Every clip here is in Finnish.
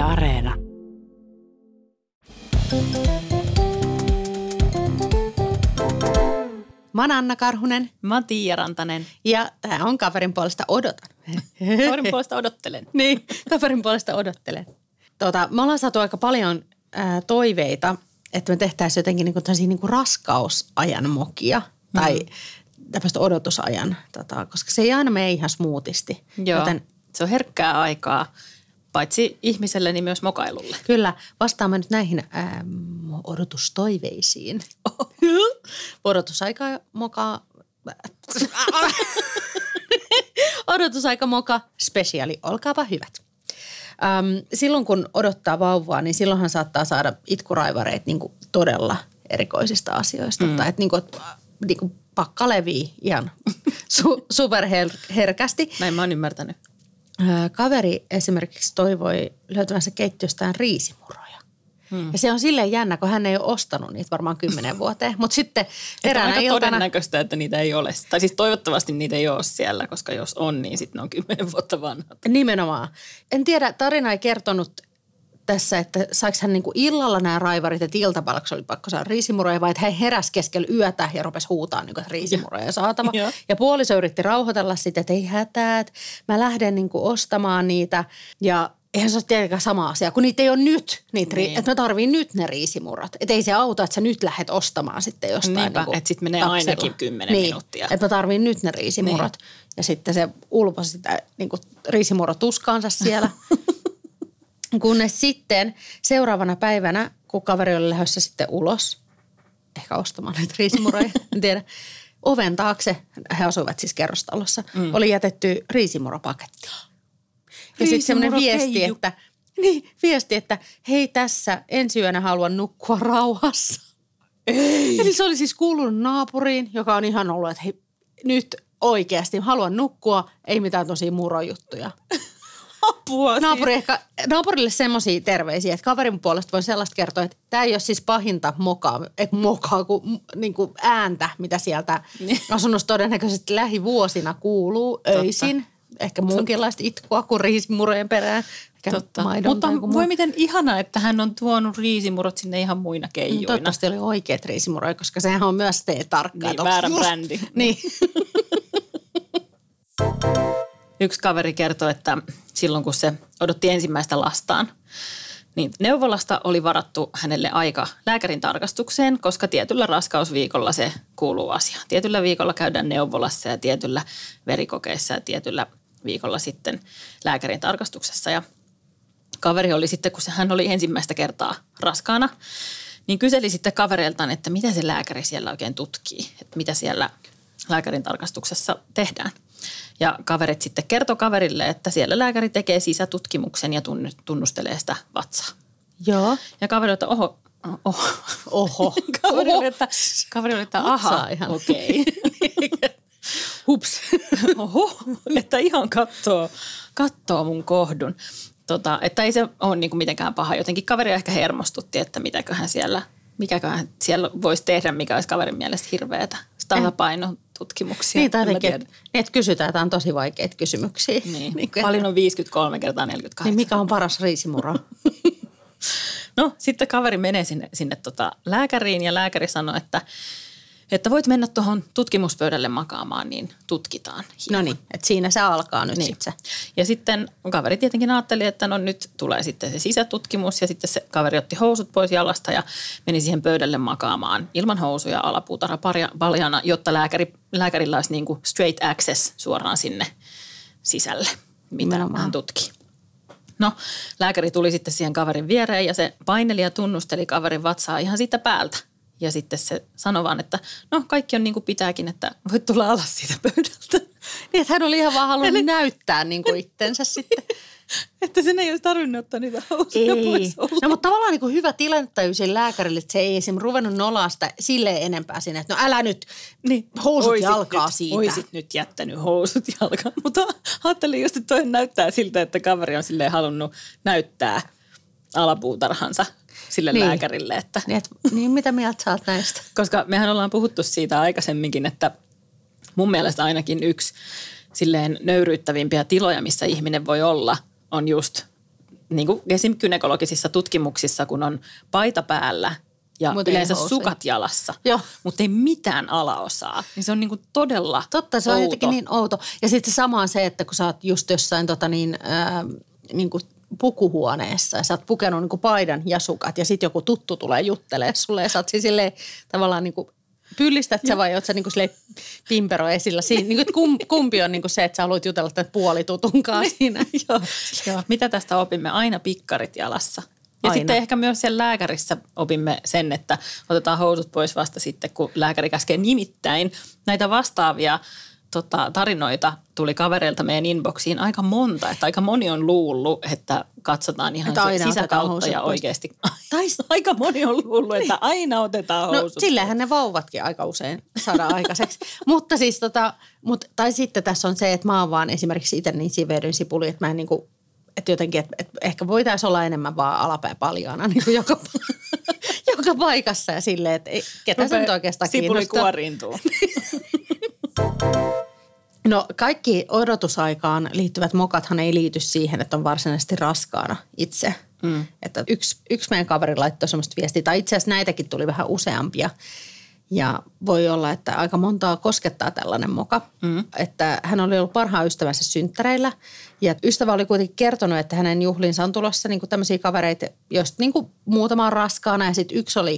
Yle Areena. Mä oon Anna Karhunen. Mä oon Tiia Rantanen. Ja tää on Kaverin puolesta odotan. Kaverin puolesta odottelen. Niin, kaverin puolesta odottelen. Me ollaan saatu aika paljon toiveita, että me tehtäisiin jotenkin niinku raskausajan mokia tai tämmöistä odotusajan, koska se ei aina mene ihan smoothisti. Joten se on herkkää aikaa, paitsi ihmiselle, niin myös mokailulle. Kyllä, vastaamme nyt näihin odotustoiveisiin. Odotusaika moka spesiaali, olkaapa hyvät. Silloin kun odottaa vauvaa, niin silloinhan saattaa saada itkuraivareet niinku todella erikoisista asioista. Tai että niinku pakka levii ihan superherkästi. Näin mä oon ymmärtänyt. Kaveri esimerkiksi toivoi löytävänsä keittiöstään riisimuroja. Ja se on silleen jännä, kun hän ei ole ostanut niitä varmaan 10 vuoteen. Mutta sitten eräänä iltana... Aika todennäköistä, että niitä ei ole. Tai siis toivottavasti niitä ei ole siellä, koska jos on, niin sitten ne on 10 vuotta vanhat. Nimenomaan. En tiedä, tarina ei kertonut tässä, että saiko hän niinku illalla nämä raivarit, että iltapalkaksi oli pakko saada riisimuroja, vai että hän heräsi keskellä yötä ja rupesi huutamaan niinku, että riisimuroja saatava. Ja puoliso yritti rauhoitella sitä, että ei hätää, että mä lähden niinku ostamaan niitä ja... Eihän se ole tietenkään sama asia, kun niitä ei ole nyt, niin. Että mä tarviin nyt ne riisimurat. Että ei se auta, että sä nyt lähdet ostamaan sitten jostain. Niinpä, niin että sitten menee taksilla. Ainakin 10 minuuttia. Että mä tarviin nyt ne riisimurat. Niin. Ja sitten se ulposi sitä niin riisimurotuskaansa siellä. Kunnes sitten seuraavana päivänä, kun kaveri oli lähdössä sitten ulos, ehkä ostamaan näitä riisimuroja, en tiedä. Oven taakse, he asuivat siis kerrostalossa, oli jätetty riisimuropaketti. Ja sitten semmoinen viesti, että hei tässä, ensi yönä haluan nukkua rauhassa. Ei. Eli se oli siis kuulunut naapuriin, joka on ihan ollut, että hei, nyt oikeasti haluan nukkua, ei mitään tosia murojuttuja. Apua. Naapurille semmoisia terveisiä, että kaverin puolesta voin sellaista kertoa, että tämä ei ole siis pahinta mokaa, ääntä, mitä sieltä asunnossa todennäköisesti lähivuosina kuuluu öisin. Ehkä muunkinlaista itkua kuin riisimurojen perään. Totta. Mutta voi miten ihanaa, että hän on tuonut riisimurot sinne ihan muina keijuina. Toivottavasti oli oikeat riisimuroja, koska sehän on myös tarkkaa. Niin, väärä brändi. Niin. Yksi kaveri kertoi, että silloin kun se odotti ensimmäistä lastaan, niin neuvolasta oli varattu hänelle aika lääkärin tarkastukseen, koska tietyllä raskausviikolla se kuuluu asiaan. Tietyllä viikolla käydään neuvolassa ja tietyllä verikokeissa ja tietyllä viikolla sitten lääkärin tarkastuksessa. Ja kaveri oli sitten, kun hän oli ensimmäistä kertaa raskaana, niin kyseli sitten kavereiltaan, että mitä se lääkäri siellä oikein tutkii, että mitä siellä lääkärin tarkastuksessa tehdään. Ja kaverit sitten kertoi kaverille, että siellä lääkäri tekee sisätutkimuksen ja tunnustelee sitä vatsaa. Joo. Ja kaveri oli, että oho. Kaveri oli, että aha, okei. Okay. Hups. Oho, että ihan kattoo mun kohdun. Että ei se ole niin kuin mitenkään paha. Jotenkin kaveri ehkä hermostutti, että mikäköhän siellä voisi tehdä, mikä olisi kaverin mielestä hirveätä. Tasapaino. Tutkimuksia. Niin, ainakin, että kysytään, että on tosi vaikeita kysymyksiä. Niin. Paljon on 53 × 48. Niin, mikä on paras riisimuro? No, sitten kaveri menee sinne lääkäriin ja lääkäri sanoi, että voit mennä tuohon tutkimuspöydälle makaamaan, niin tutkitaan. No niin, että siinä se alkaa nyt niin. Sitten se. Ja sitten kaveri tietenkin ajatteli, että no nyt tulee sitten se sisätutkimus ja sitten se kaveri otti housut pois jalasta ja meni siihen pöydälle makaamaan ilman housuja alapuutarha paljana, jotta lääkärillä olisi niin kuin straight access suoraan sinne sisälle, mitä hän tutkii. No, lääkäri tuli sitten siihen kaverin viereen ja se paineli ja tunnusteli kaverin vatsaa ihan siitä päältä. Ja sitten se sanoi vaan, että no kaikki on niin kuin pitääkin, että voit tulla alas siitä pöydältä. Niin, että hän oli ihan vaan halunnut näyttää niin kuin itsensä sitten. Että sen ei olisi tarvinnut ottaa niitä housuja pois olla. No mutta tavallaan niin kuin hyvä tilantajus sen lääkärille, että se ei esimerkiksi ruvennut nolasta silleen enempää sinne, että no älä nyt housut oisit jalkaa nyt, siitä. Oisit nyt jättänyt housut jalkaa. Mutta ajattelin just, että toi näyttää siltä, että kaveri on silleen halunnut näyttää alapuutarhansa sille niin. Lääkärille. Että. Niin, mitä mieltä sä oot näistä? Koska mehän ollaan puhuttu siitä aikaisemminkin, että mun mielestä ainakin yksi silleen nöyryyttävimpiä tiloja, missä ihminen voi olla, on just niin kuin esim. Gynekologisissa tutkimuksissa, kun on paita päällä ja mut yleensä sukat jalassa, mutta ei mitään alaosaa. Niin se on niin kuin todella totta, se on jotenkin niin outo. Ja sitten sama on se, että kun sä oot just jossain niin kuin pukuhuoneessa ja sä oot pukenut niin kuin paidan ja sukat ja sitten joku tuttu tulee juttelemaan sulle ja sä oot siis silleen tavallaan niin kuin pyllistät sä vai oot sä niinku silleen pimpero esillä? Siin, niinku, kumpi on niinku se, että sä haluat jutella tämän puolitutunkaan siinä? Joo. Mitä tästä opimme? Aina pikkarit jalassa. Ja sitten ehkä myös siellä lääkärissä opimme sen, että otetaan housut pois vasta sitten, kun lääkäri käskee. Nimittäin näitä vastaavia tarinoita tuli kavereilta meidän inboxiin aika monta. Että aika moni on luullut, että katsotaan ihan sisäkautta ja oikeasti. Aika moni on luullut, että aina otetaan housut. No sillähän ne vauvatkin aika usein saadaan aikaiseksi. Mutta siis tai sitten tässä on se, että mä oon vaan esimerkiksi itse niin siveydyn sipuli, että mä en niinku, että jotenkin, että ehkä voitaisiin olla enemmän vaan alapää paljaana niinku joka paikassa ja silleen, että ketä se nyt oikeastaan kiinnostaa. Sipuli kuoriintuu. No kaikki odotusaikaan liittyvät mokathan ei liity siihen, että on varsinaisesti raskaana itse. Että yksi meidän kaveri laittoi semmoista viestiä, tai itse asiassa näitäkin tuli vähän useampia. Ja voi olla, että aika montaa koskettaa tällainen moka. Että hän oli ollut parhaan ystävänsä synttäreillä. Ja ystävä oli kuitenkin kertonut, että hänen juhlinsa on tulossa niin kuin tämmöisiä kavereita, joista niin kuin muutama on raskaana. Ja sitten yksi oli,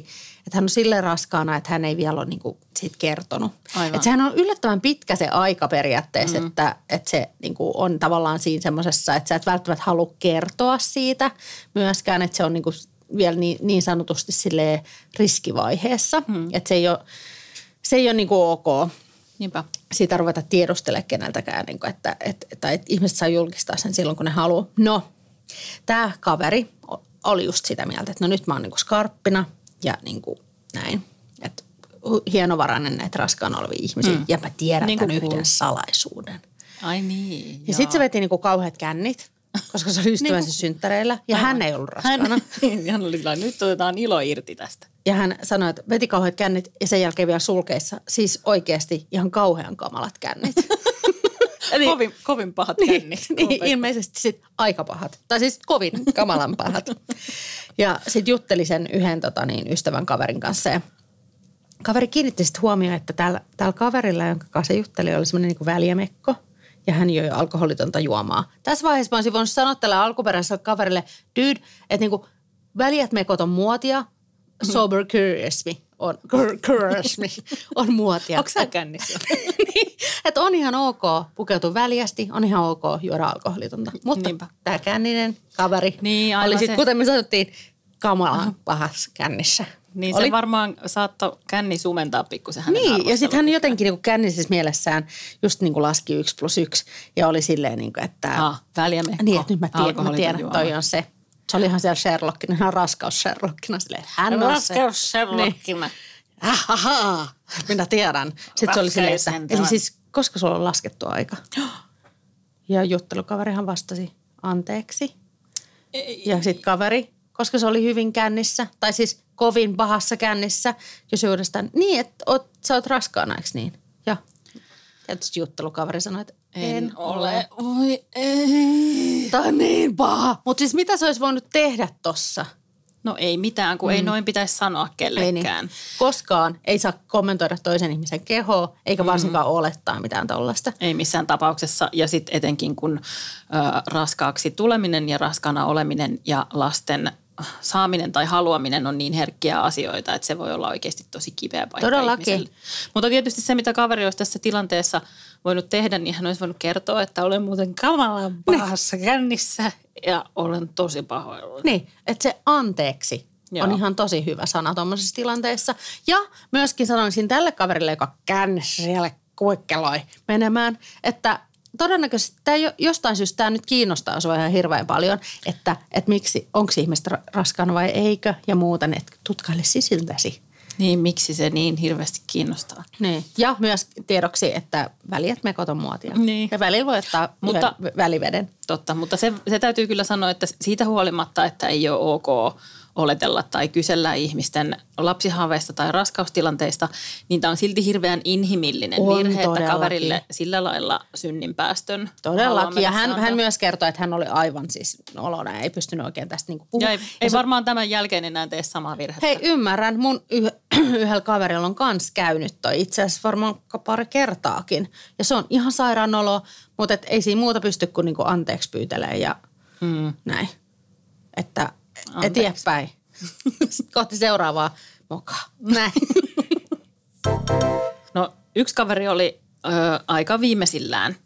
että hän on silleen raskaana, että hän ei vielä ole niin kuin siitä kertonut. Että sehän on yllättävän pitkä se aika periaatteessa, että se niin kuin on tavallaan siinä semmoisessa, että sä et välttämättä halua kertoa siitä myöskään, että se on niin kuin vielä niin sanotusti silleen riskivaiheessa, että se ei ole niin kuin ok. Niinpä. Siitä ruveta tiedustelemaan keneltäkään, niin kuin, että ihmiset saa julkistaa sen silloin, kun ne haluaa. No, tämä kaveri oli just sitä mieltä, että no nyt mä oon niin kuin skarppina ja niin kuin näin. Että hienovarainen näitä raskaana olevia ihmisiä ja mä tiedän niin tämän yhden salaisuuden. Ai niin. Ja sitten se veti niin kuin kauheat kännit. Koska se oli ystävänsä synttäreillä ja hän ei ollut raskaana. Hän oli sillä, nyt otetaan ilo irti tästä. Ja hän sanoi, että veti kauheat kännit ja sen jälkeen vielä sulkeissa. Siis oikeasti ihan kauhean kamalat kännit. kovin pahat kännit. Niin, ilmeisesti sitten aika pahat. Tai siis kovin kamalan pahat. Ja sitten jutteli sen yhden ystävän kaverin kanssa ja kaveri kiinnitti sitten huomioon, että täällä kaverilla, jonka kanssa jutteli, oli semmoinen niinku väljämekko. Ja hän joi alkoholitonta juomaa. Tässä vaiheessa mä olisin voinut sanoa tälle alkuperäiselle kaverille, dude, että niinku väljät mekot on muotia, sober curiously on muotia. Onko sä kännissä? Niin, että on ihan ok pukeutua väljästi, on ihan ok juoda alkoholitonta. Mutta tämä känninen kaveri niin, oli sitten, kuten me sanottiin, kamalan pahas kännissä. Niin se varmaan saattoi känni sumentaa pikkusen hänen arvosteluun. Niin, ja sitten hän jotenkin niin kännisessä mielessään just niin kuin laski 1+1 ja oli silleen niin kuin, että... väljämekko. Niin, että nyt mä tiedän, että toi on se. Se oli ihan siellä Sherlockina, ihan raskaussherlockina silleen. Hän on raskaussherlockina. Niin. Minä tiedän. Sitten se oli silleen, että... Eli siis, koska sulla on laskettu aika? Ja juttelukaverihan vastasi, anteeksi. Ja sitten kaveri, koska se oli hyvin kännissä, tai siis... kovin pahassa kännissä, jos uudestaan, niin, että sä oot raskaana, eikö niin? Ja tietysti juttelukaveri sanoi, että en ole. Oi ei. Tämä on niin paha. Mutta siis mitä se olisi voinut tehdä tossa? No ei mitään, kun ei noin pitäisi sanoa kellekään. Ei niin. Koskaan ei saa kommentoida toisen ihmisen kehoa, eikä varsinkaan olettaa mitään tollaista. Ei missään tapauksessa. Ja sitten etenkin, kun raskaaksi tuleminen ja raskaana oleminen ja lasten saaminen tai haluaminen on niin herkkiä asioita, että se voi olla oikeasti tosi kipeä paikka ihmiselle. Mutta tietysti se, mitä kaveri olisi tässä tilanteessa voinut tehdä, niin hän olisi voinut kertoa, että olen muuten kamalan pahassa kännissä ja olen tosi pahoilla. Niin, että se anteeksi on ihan tosi hyvä sana tuollaisessa tilanteessa. Ja myöskin sanoisin tälle kaverille, joka kännissä siellä kuikkeloi menemään, että todennäköisesti jostain syystä tämä nyt kiinnostaa sinua ihan hirveän paljon, että miksi, onko ihmiset raskaana vai eikö ja muuta, että tutkaile sisiltäsi. Niin, miksi se niin hirveästi kiinnostaa. Niin. Ja myös tiedoksi, että väljät mekot on muotia. Niin. Ja välillä voi ottaa väliveden. Totta, mutta se täytyy kyllä sanoa, että siitä huolimatta, että ei ole ok oletella tai kysellä ihmisten lapsihaaveista tai raskaustilanteista, niin tämä on silti hirveän inhimillinen virhe, että kaverille sillä lailla synninpäästön. Todellakin, ja hän myös kertoi, että hän oli aivan siis olona, ei pystynyt oikein tästä niinku puhumaan. Ei varmaan tämän jälkeen enää tee samaa virhettä. Hei, ymmärrän, mun yhdellä kaverilla on kans käynyt toi, itse asiassa varmaan pari kertaakin, ja se on ihan sairaan olo, mutta et ei siinä muuta pysty kuin niinku anteeksi pyytelemään ja näin, että eteenpäin. Sitten kohti seuraavaa mokaa. Näin. No, yksi kaveri oli aika viimeisillään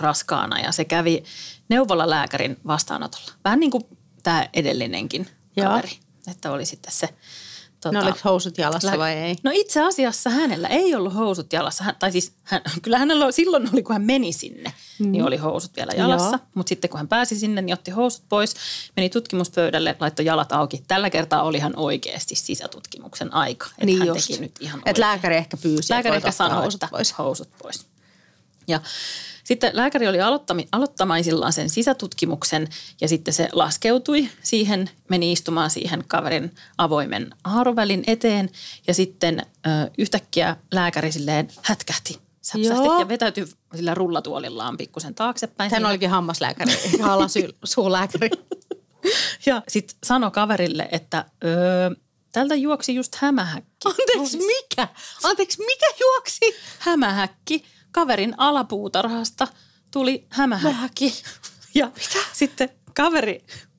raskaana ja se kävi neuvolalääkärin vastaanotolla. Vähän niin kuin tämä edellinenkin kaveri. Joo. Että oli sitten se... no oliko housut jalassa vai ei? No itse asiassa hänellä ei ollut housut jalassa. Kyllä hänellä silloin oli, kun hän meni sinne, niin oli housut vielä jalassa. Mutta sitten kun hän pääsi sinne, niin otti housut pois, meni tutkimuspöydälle, laittoi jalat auki. Tällä kertaa oli ihan oikeasti sisätutkimuksen aika. Että niin hän just teki nyt ihan oikein. Että lääkäri ehkä pyysi. Lääkäri ehkä sanoi, että housut pois. Ja sitten lääkäri oli aloittamaisillaan sen sisätutkimuksen ja sitten se laskeutui siihen, meni istumaan siihen kaverin avoimen haaruvälin eteen ja sitten yhtäkkiä lääkäri silleen hätkähti, säpsähti ja vetäytyi sillä rullatuolillaan pikkusen taaksepäin. Hän olikin hammaslääkäri, suulääkäri. Ja sitten sanoi kaverille, että tältä juoksi just hämähäkki. Anteeksi mikä? Anteeksi mikä juoksi? Hämähäkki. Kaverin alapuutarhasta tuli hämähäkki. Ja sitten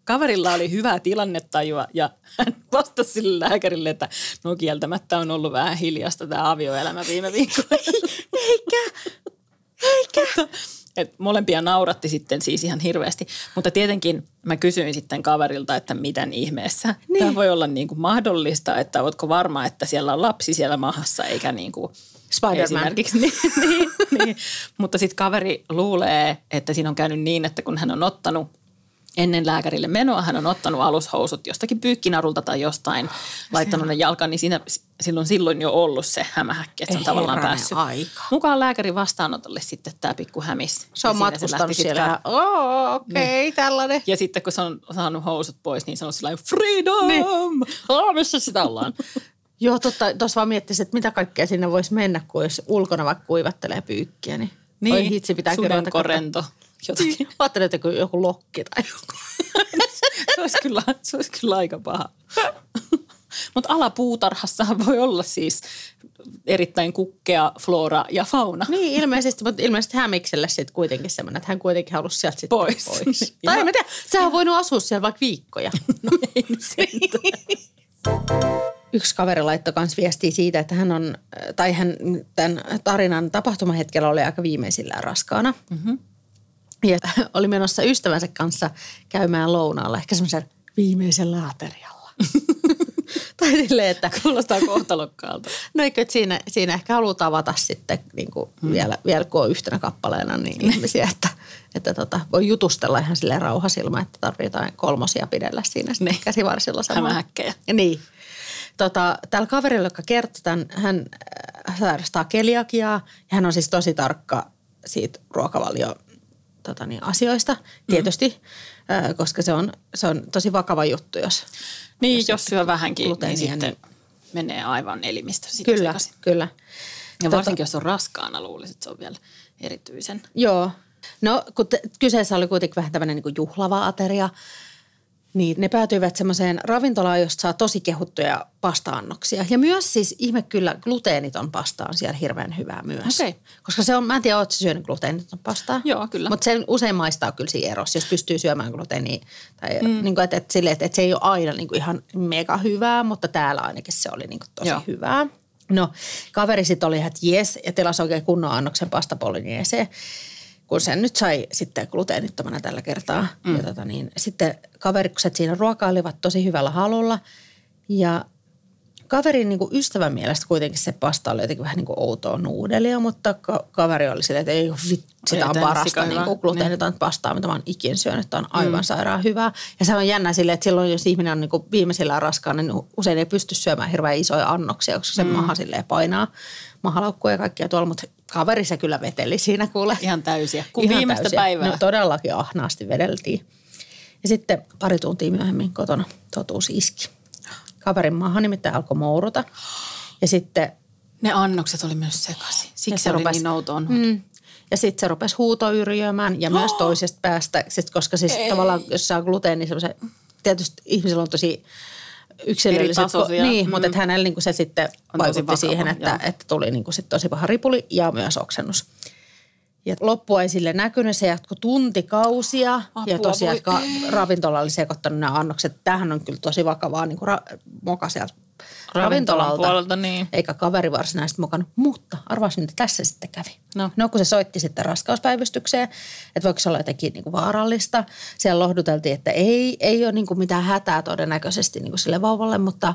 kaverilla oli hyvä tilannetajua ja hän vastasi sille lääkärille, että no kieltämättä on ollut vähän hiljasta tämä avioelämä viime viikolla. Eikä. Et molempia nauratti sitten siis ihan hirveästi. Mutta tietenkin mä kysyin sitten kaverilta, että miten ihmeessä. Niin. Tämä voi olla niin kuin mahdollista, että ootko varma, että siellä on lapsi siellä mahassa eikä niin kuin Spider-Man. Esimerkiksi. Niin. Mutta sitten kaveri luulee, että siinä on käynyt niin, että kun hän on ottanut ennen lääkärille menoa, hän on ottanut alushousut jostakin pyykkinarulta tai jostain, laittanut ne jalkaan, niin siinä silloin jo ollut se hämähäkki, että se on tavallaan päässyt mukaan lääkärin vastaanotolle sitten tämä pikku hämis. Se on matkustanut siellä. Tällainen. Ja sitten kun se on saanut housut pois, niin se on sellainen freedom! Niin. Missä sitä ollaan? Joo, totta. Tuossa vaan miettisin, että mitä kaikkea sinne voisi mennä, kun jos ulkona vaikka kuivattelee pyykkiä, niin oi hitsi, pitää sudenkorento. Jotakin. Ajattelen, että joku lokki tai joku. Se olisi kyllä aika paha. Mutta alapuutarhassahan voi olla siis erittäin kukkea flora ja fauna. Niin, ilmeisesti, mutta ilmeisesti hämikselle sitten kuitenkin semmoinen, että hän kuitenkin halusi sieltä sitten pois. Tai en mä tiedä, sehän on voinut asua siellä vaikka viikkoja. No ei sentään. Yksi kaveri laittoi myös viestiä siitä, että hän on, tai hän tämän tarinan tapahtumahetkellä oli aika viimeisillään raskaana. Mm-hmm. Ja oli menossa ystävänsä kanssa käymään lounaalla, ehkä semmoisen viimeisellä aterialla. Tai silleen, että kuulostaa kohtalokkaalta. No eikö, siinä ehkä haluaa tavata sitten niin kuin vielä kun on yhtenä kappaleena niin ihmisiä, että voi jutustella ihan silleen rauhasilma, että tarvii jotain kolmosia pidellä siinä sitten käsivarsilla samaan. Hämähäkkejä. Niin. Tällä kaverilla, joka kertoi tämän, hän sairastaa keliakiaa ja hän on siis tosi tarkka siitä ruokavalioasioista tietysti, koska se on tosi vakava juttu, jos... Niin, jos syö vähänkin, niin sitten menee aivan elimistö. Kyllä. Ja varsinkin, jos on raskaana, luulisin, että se on vielä erityisen... Joo. No, kun kyseessä oli kuitenkin vähän tämmöinen niin kuin juhlava ateria, niin ne päätyivät semmoiseen ravintolaan, josta saa tosi kehuttuja pasta-annoksia. Ja myös siis ihme kyllä gluteeniton pasta on siellä hirveän hyvää myös. Okay. Koska se on, mä en tiedä, ootko syönyt gluteeniton pastaa? Joo, kyllä. Mutta se usein maistaa kyllä siinä erossa, jos pystyy syömään gluteenia. Tai niin kuin, että se ei ole aina niin kuin ihan mega hyvää, mutta täällä ainakin se oli niin kuin tosi hyvää. No, kaveri sitten oli, että jes, ja tilasi oikein kunnon annoksen pasta bolognese. Kun sen nyt sai sitten gluteenittomana tällä kertaa. Ja sitten kaverikset siinä ruokailivat tosi hyvällä halulla. Ja kaverin niin kuin ystävän mielestä kuitenkin se pasta oli jotenkin vähän niin kuin outoa nuudelia, mutta kaveri oli silleen, että ei vittu, sitä on parasta niin kuin gluteenitonta pastaa, mitä mä oon ikin syönyt. Tämä on aivan sairaan hyvää. Ja se on jännä silleen, että silloin jos ihminen on niin kuin viimeisillään raskaana, niin usein ei pysty syömään hirveän isoja annoksia, koska se maha silleen painaa. Mahalaukkuja ja kaikkia tuolla, mutta kaveri se kyllä veteli siinä kuule. Ihan täysiä, kun ihan viimeistä täysiä päivää. No todellakin ahnaasti vedeltiin. Ja sitten pari tuntia myöhemmin kotona totuus iski. kaverin maahan nimittäin alkoi mouruta. Ja sitten... Ne annokset oli myös sekaisin. Siksi se rupesi niin outoon. Ja sitten se rupesi huutoyrjömään ja myös toisesta päästä, koska siis tavallaan jos saa gluteeni, niin semmoisen... Tietysti ihmisillä on tosi yksilölliset, mutta että hänellä niin se sitten on vaikutti siihen, että tuli niin sit tosi paha ripuli ja myös oksennus. Ja loppua ei sille näkynyt, se jatkoi tuntikausia. Apua, ja tosiaan ravintola oli sekoittanut nämä annokset. Tämähän on kyllä tosi vakavaa niin moka sieltä ravintolalta. Puolelta, niin. Eikä kaveri varsinaisesti mokannut, mutta arvasin, mitä tässä sitten kävi. No kun se soitti sitten raskauspäivystykseen, että voiko se olla jotenkin niin kuin vaarallista. Siellä lohduteltiin, että ei ole niin kuin mitään hätää todennäköisesti niin kuin sille vauvalle, mutta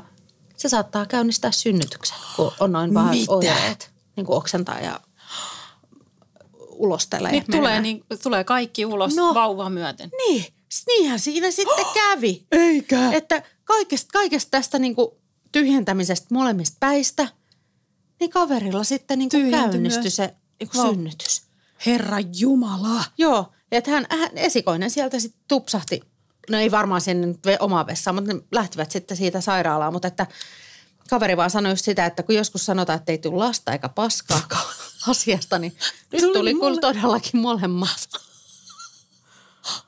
se saattaa käynnistää synnytyksen, kun on noin vähän oireet, niin kuin oksentaa ja... ulostelee. Nyt tulee kaikki ulos vauvaa myöten. Niin, niinhän siinä sitten kävi. Eikä. Että kaikesta tästä niinku tyhjentämisestä molemmista päistä, niin kaverilla sitten niinku käynnistyi se synnytys. Herra Jumala. Joo, että hän esikoinen sieltä sitten tupsahti. No ei varmaan sen omaa vessaan, mutta ne lähtivät sitten siitä sairaalaan. Mutta että kaveri vaan sanoi just sitä, että kun joskus sanotaan, että ei tule lasta eikä paskaa asiasta, niin nyt tuli kyllä todellakin molemmat.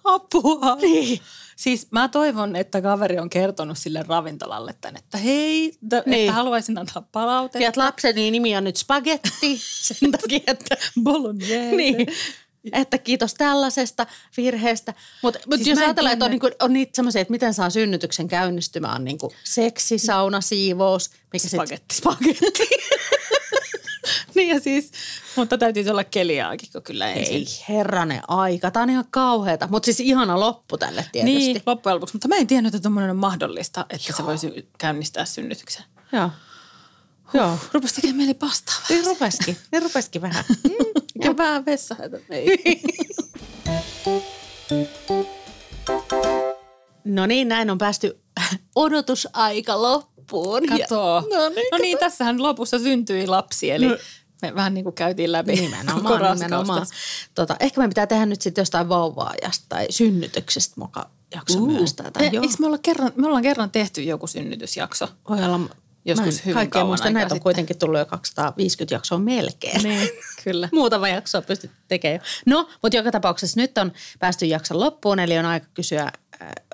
Apua. Niin. Siis mä toivon, että kaveri on kertonut sille ravintolalle tän, että hei, että haluaisin antaa palautetta. Ja lapseni nimi on nyt spagetti sen takia, että bolognese. Niin. Että kiitos tällaisesta virheestä. Mutta siis jos ajatellaan, että on niitä semmoisia, että miten saa synnytyksen käynnistymään, on niin kuin seksi, sauna, siivous. Spagetti. Niin ja siis, mutta täytyy olla keliaakikko kyllä ensin. Ei herranen aika, tämä on ihan kauheata. Mutta siis ihana loppu tälle tietysti. Niin, loppujen lopuksi. Mutta mä en tiennyt, että tommoinen on mahdollista, että se voisi käynnistää synnytyksen. Joo. Joo. Rupesi tekemään mieli pastaa vähän. Niin rupesikin vähän. Ja vähän vessahätä. No niin, näin on päästy odotusaika loppuun. Kato. No niin, tässähän lopussa syntyi lapsi, eli me vähän niin kuin käytiin läpi nimenomaan. Ehkä me pitää tehdä nyt sitten jostain vauva-ajasta tai synnytyksestä moka-jakso myös. Eikö me ollaan kerran tehty joku synnytysjakso? Voi olla... Joskus hyvin kaikkea muista. Näitä sitten on kuitenkin tullut jo 250 jaksoa melkein. Niin, kyllä. Muutama jaksoa pystyt tekemään jo. No, mutta joka tapauksessa nyt on päästy jakson loppuun, eli on aika kysyä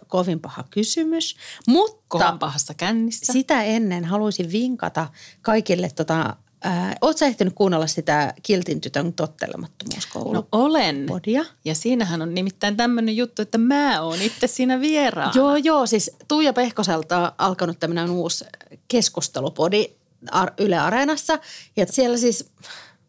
kovin paha kysymys. Mutta kohan pahassa kännissä. Sitä ennen haluaisin vinkata kaikille ootko sä ehtinyt kuunnella sitä Kiltin tytön tottelemattomuuskoulu? No olen. Podia. Ja siinähän on nimittäin tämmöinen juttu, että mä oon itse siinä vieraana. Joo. Siis Tuija Pehkoselta on alkanut tämmöinen uusi keskustelupodi Yle Areenassa. Ja siellä siis,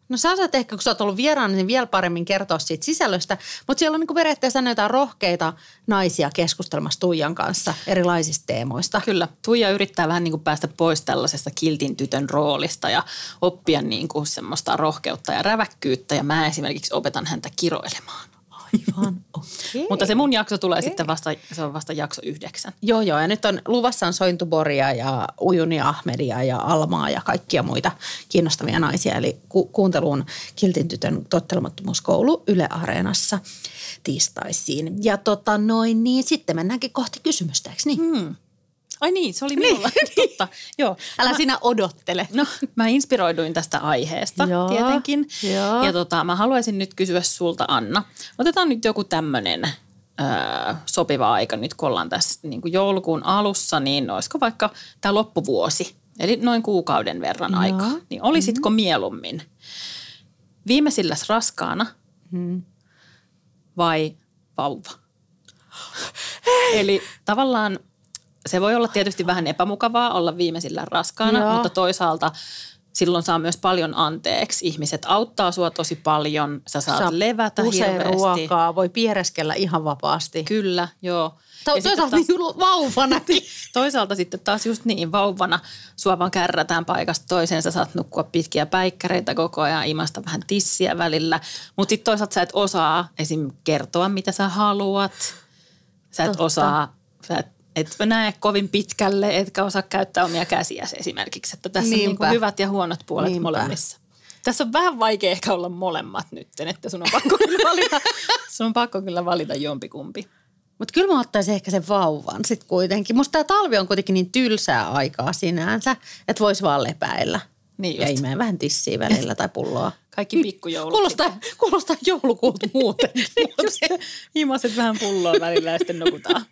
no sä saat ehkä, kun sä oot ollut vieraana, niin vielä paremmin kertoa siitä sisällöstä. Mutta siellä on niin kuin periaatteessa näitä rohkeita naisia keskustelemassa Tuijan kanssa erilaisista teemoista. Kyllä. Tuija yrittää vähän niin kuin päästä pois tällaisesta kiltin tytön roolista ja oppia niin kuin semmoista rohkeutta ja räväkkyyttä. Ja mä esimerkiksi opetan häntä kiroilemaan. Aivan, okei. Mutta se mun jakso tulee sitten vasta jakso 9. Joo, ja nyt on luvassaan Sointuboria ja Ujunia Ahmedia ja Almaa ja kaikkia muita kiinnostavia naisia. Eli kuunteluun Kiltin tytön tottelemattomuuskoulu Yle Areenassa tiistaisiin. Ja sitten mennäänkin kohti kysymystä, eikö niin? Ai niin, se oli minulla. Totta. Joo. Älä sinä odottele. No, mä inspiroiduin tästä aiheesta tietenkin. Joo. Ja mä haluaisin nyt kysyä sulta, Anna. Otetaan nyt joku tämmöinen sopiva aika nyt, kun ollaan tässä niin kuin joulukuun alussa, niin olisiko vaikka tämä loppuvuosi, eli noin kuukauden verran aikaa. Niin olisitko mieluummin viimeisilläs raskaana vai vauva? Eli tavallaan... Se voi olla tietysti vähän epämukavaa olla viimeisillään raskaana, mutta toisaalta silloin saa myös paljon anteeksi. Ihmiset auttaa sua tosi paljon, sä saat levätä hirveästi. Ruokaa, voi piereskellä ihan vapaasti. Kyllä, joo. Toisaalta vauvanakin. Toisaalta sitten taas just niin vauvana sua vaan kärrätään paikasta toiseen. Sä saat nukkua pitkiä päikkäreitä koko ajan, imasta vähän tissiä välillä. Mutta sitten toisaalta sä et osaa esim. Kertoa, mitä sä haluat. Sä et osaa... Et näe kovin pitkälle, etkä osaa käyttää omia käsiäsi esimerkiksi. Että tässä on niin kuin hyvät ja huonot puolet molemmissa. Tässä on vähän vaikea ehkä olla molemmat nytten, että sun on pakko kyllä valita jompikumpi. Mutta kyllä mä ottaisin ehkä sen vauvan sitten kuitenkin. Musta tämä talvi on kuitenkin niin tylsää aikaa sinänsä, että voisi vaan lepäillä. Niin ja imeen vähän tissiä välillä tai pulloa. Kaikki pikkujoulut. Kuulostaa joulukuulta muuten. Himaset vähän pulloa välillä ja sitten nukutaan.